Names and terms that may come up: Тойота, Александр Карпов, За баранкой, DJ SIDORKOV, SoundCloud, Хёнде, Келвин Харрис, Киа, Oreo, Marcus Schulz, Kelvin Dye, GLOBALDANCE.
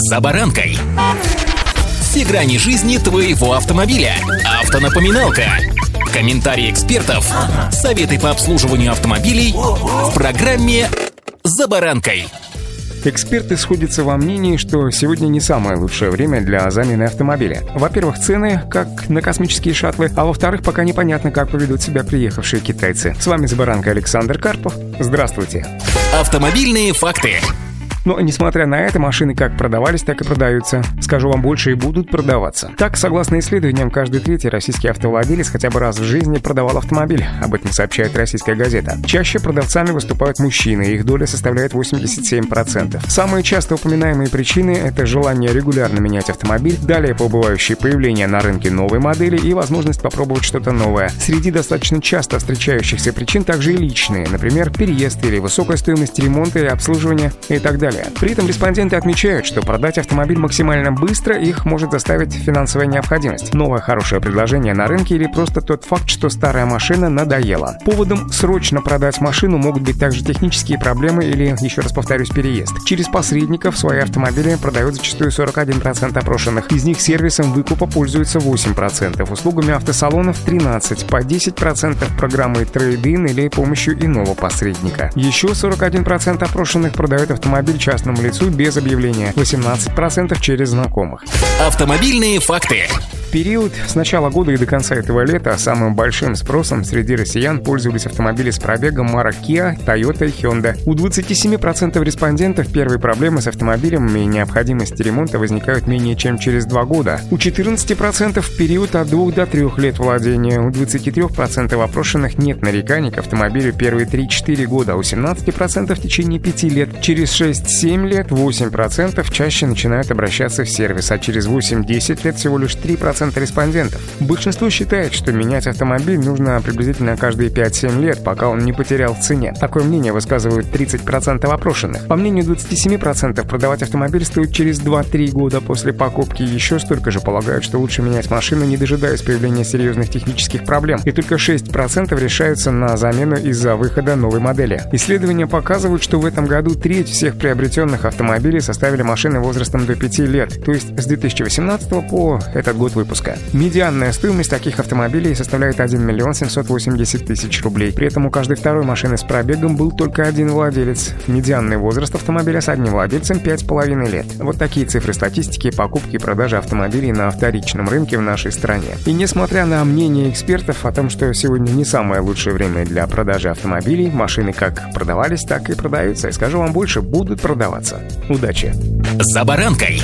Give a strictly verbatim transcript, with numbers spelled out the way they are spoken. «За баранкой». Все грани жизни твоего автомобиля. Автонапоминалка. Комментарии экспертов. Советы по обслуживанию автомобилей в программе «За баранкой». Эксперты сходятся во мнении, что сегодня не самое лучшее время для замены автомобиля. Во-первых, цены, как на космические шаттлы, а во-вторых, пока непонятно, как поведут себя приехавшие китайцы. С вами «За баранкой» Александр Карпов. Здравствуйте. Автомобильные факты. Но, несмотря на это, машины как продавались, так и продаются. Скажу вам больше, и будут продаваться. Так, согласно исследованиям, каждый третий российский автовладелец хотя бы раз в жизни продавал автомобиль. Об этом сообщает российская газета. Чаще продавцами выступают мужчины, их доля составляет восемьдесят семь процентов. Самые часто упоминаемые причины – это желание регулярно менять автомобиль, далее побывающие появления на рынке новой модели и возможность попробовать что-то новое. Среди достаточно часто встречающихся причин также и личные, например, переезд или высокая стоимость ремонта и обслуживания и так далее. При этом респонденты отмечают, что продать автомобиль максимально быстро их может заставить финансовая необходимость, новое хорошее предложение на рынке или просто тот факт, что старая машина надоела. Поводом срочно продать машину могут быть также технические проблемы или, еще раз повторюсь, переезд. Через посредников свои автомобили продают зачастую сорок один процент опрошенных. Из них сервисом выкупа пользуются восемь процентов, услугами автосалонов тринадцать процентов, по десять процентов программой трейд-ин или помощью иного посредника. Еще сорок один процент опрошенных продают автомобиль частному лицу без объявления, восемнадцать процентов через знакомых. Автомобильные факты. Период с начала года и до конца этого лета самым большим спросом среди россиян пользовались автомобили с пробегом марок Киа, Тойота и Хёнде. У двадцать семь процентов респондентов первые проблемы с автомобилем и необходимость ремонта возникают менее чем через два года. У четырнадцать процентов в период от двух до трёх лет владения. У двадцать три процента опрошенных нет нареканий к автомобилю первые три-четыре года, у семнадцать процентов в течение пяти лет. Через шесть-семь лет восемь процентов чаще начинают обращаться в сервис, а через восемь-десять лет всего лишь три процента респондентов. Большинство считает, что менять автомобиль нужно приблизительно каждые пять-семь лет, пока он не потерял в цене. Такое мнение высказывают тридцать процентов опрошенных. По мнению двадцать семь процентов, продавать автомобиль стоит через два-три года после покупки. Еще столько же полагают, что лучше менять машину, не дожидаясь появления серьезных технических проблем. И только шесть процентов решаются на замену из-за выхода новой модели. Исследования показывают, что в этом году треть всех приобретенных автомобилей составили машины возрастом до пяти лет, то есть с две тысячи восемнадцатого по этот год выпуска. Медианная стоимость таких автомобилей составляет один миллион семьсот восемьдесят тысяч рублей. При этом у каждой второй машины с пробегом был только один владелец. Медианный возраст автомобиля с одним владельцем пять с половиной лет. Вот такие цифры статистики покупки и продажи автомобилей на вторичном рынке в нашей стране. И несмотря на мнение экспертов о том, что сегодня не самое лучшее время для продажи автомобилей, машины как продавались, так и продаются. И скажу вам больше, будут продаваться. Удачи! За баранкой!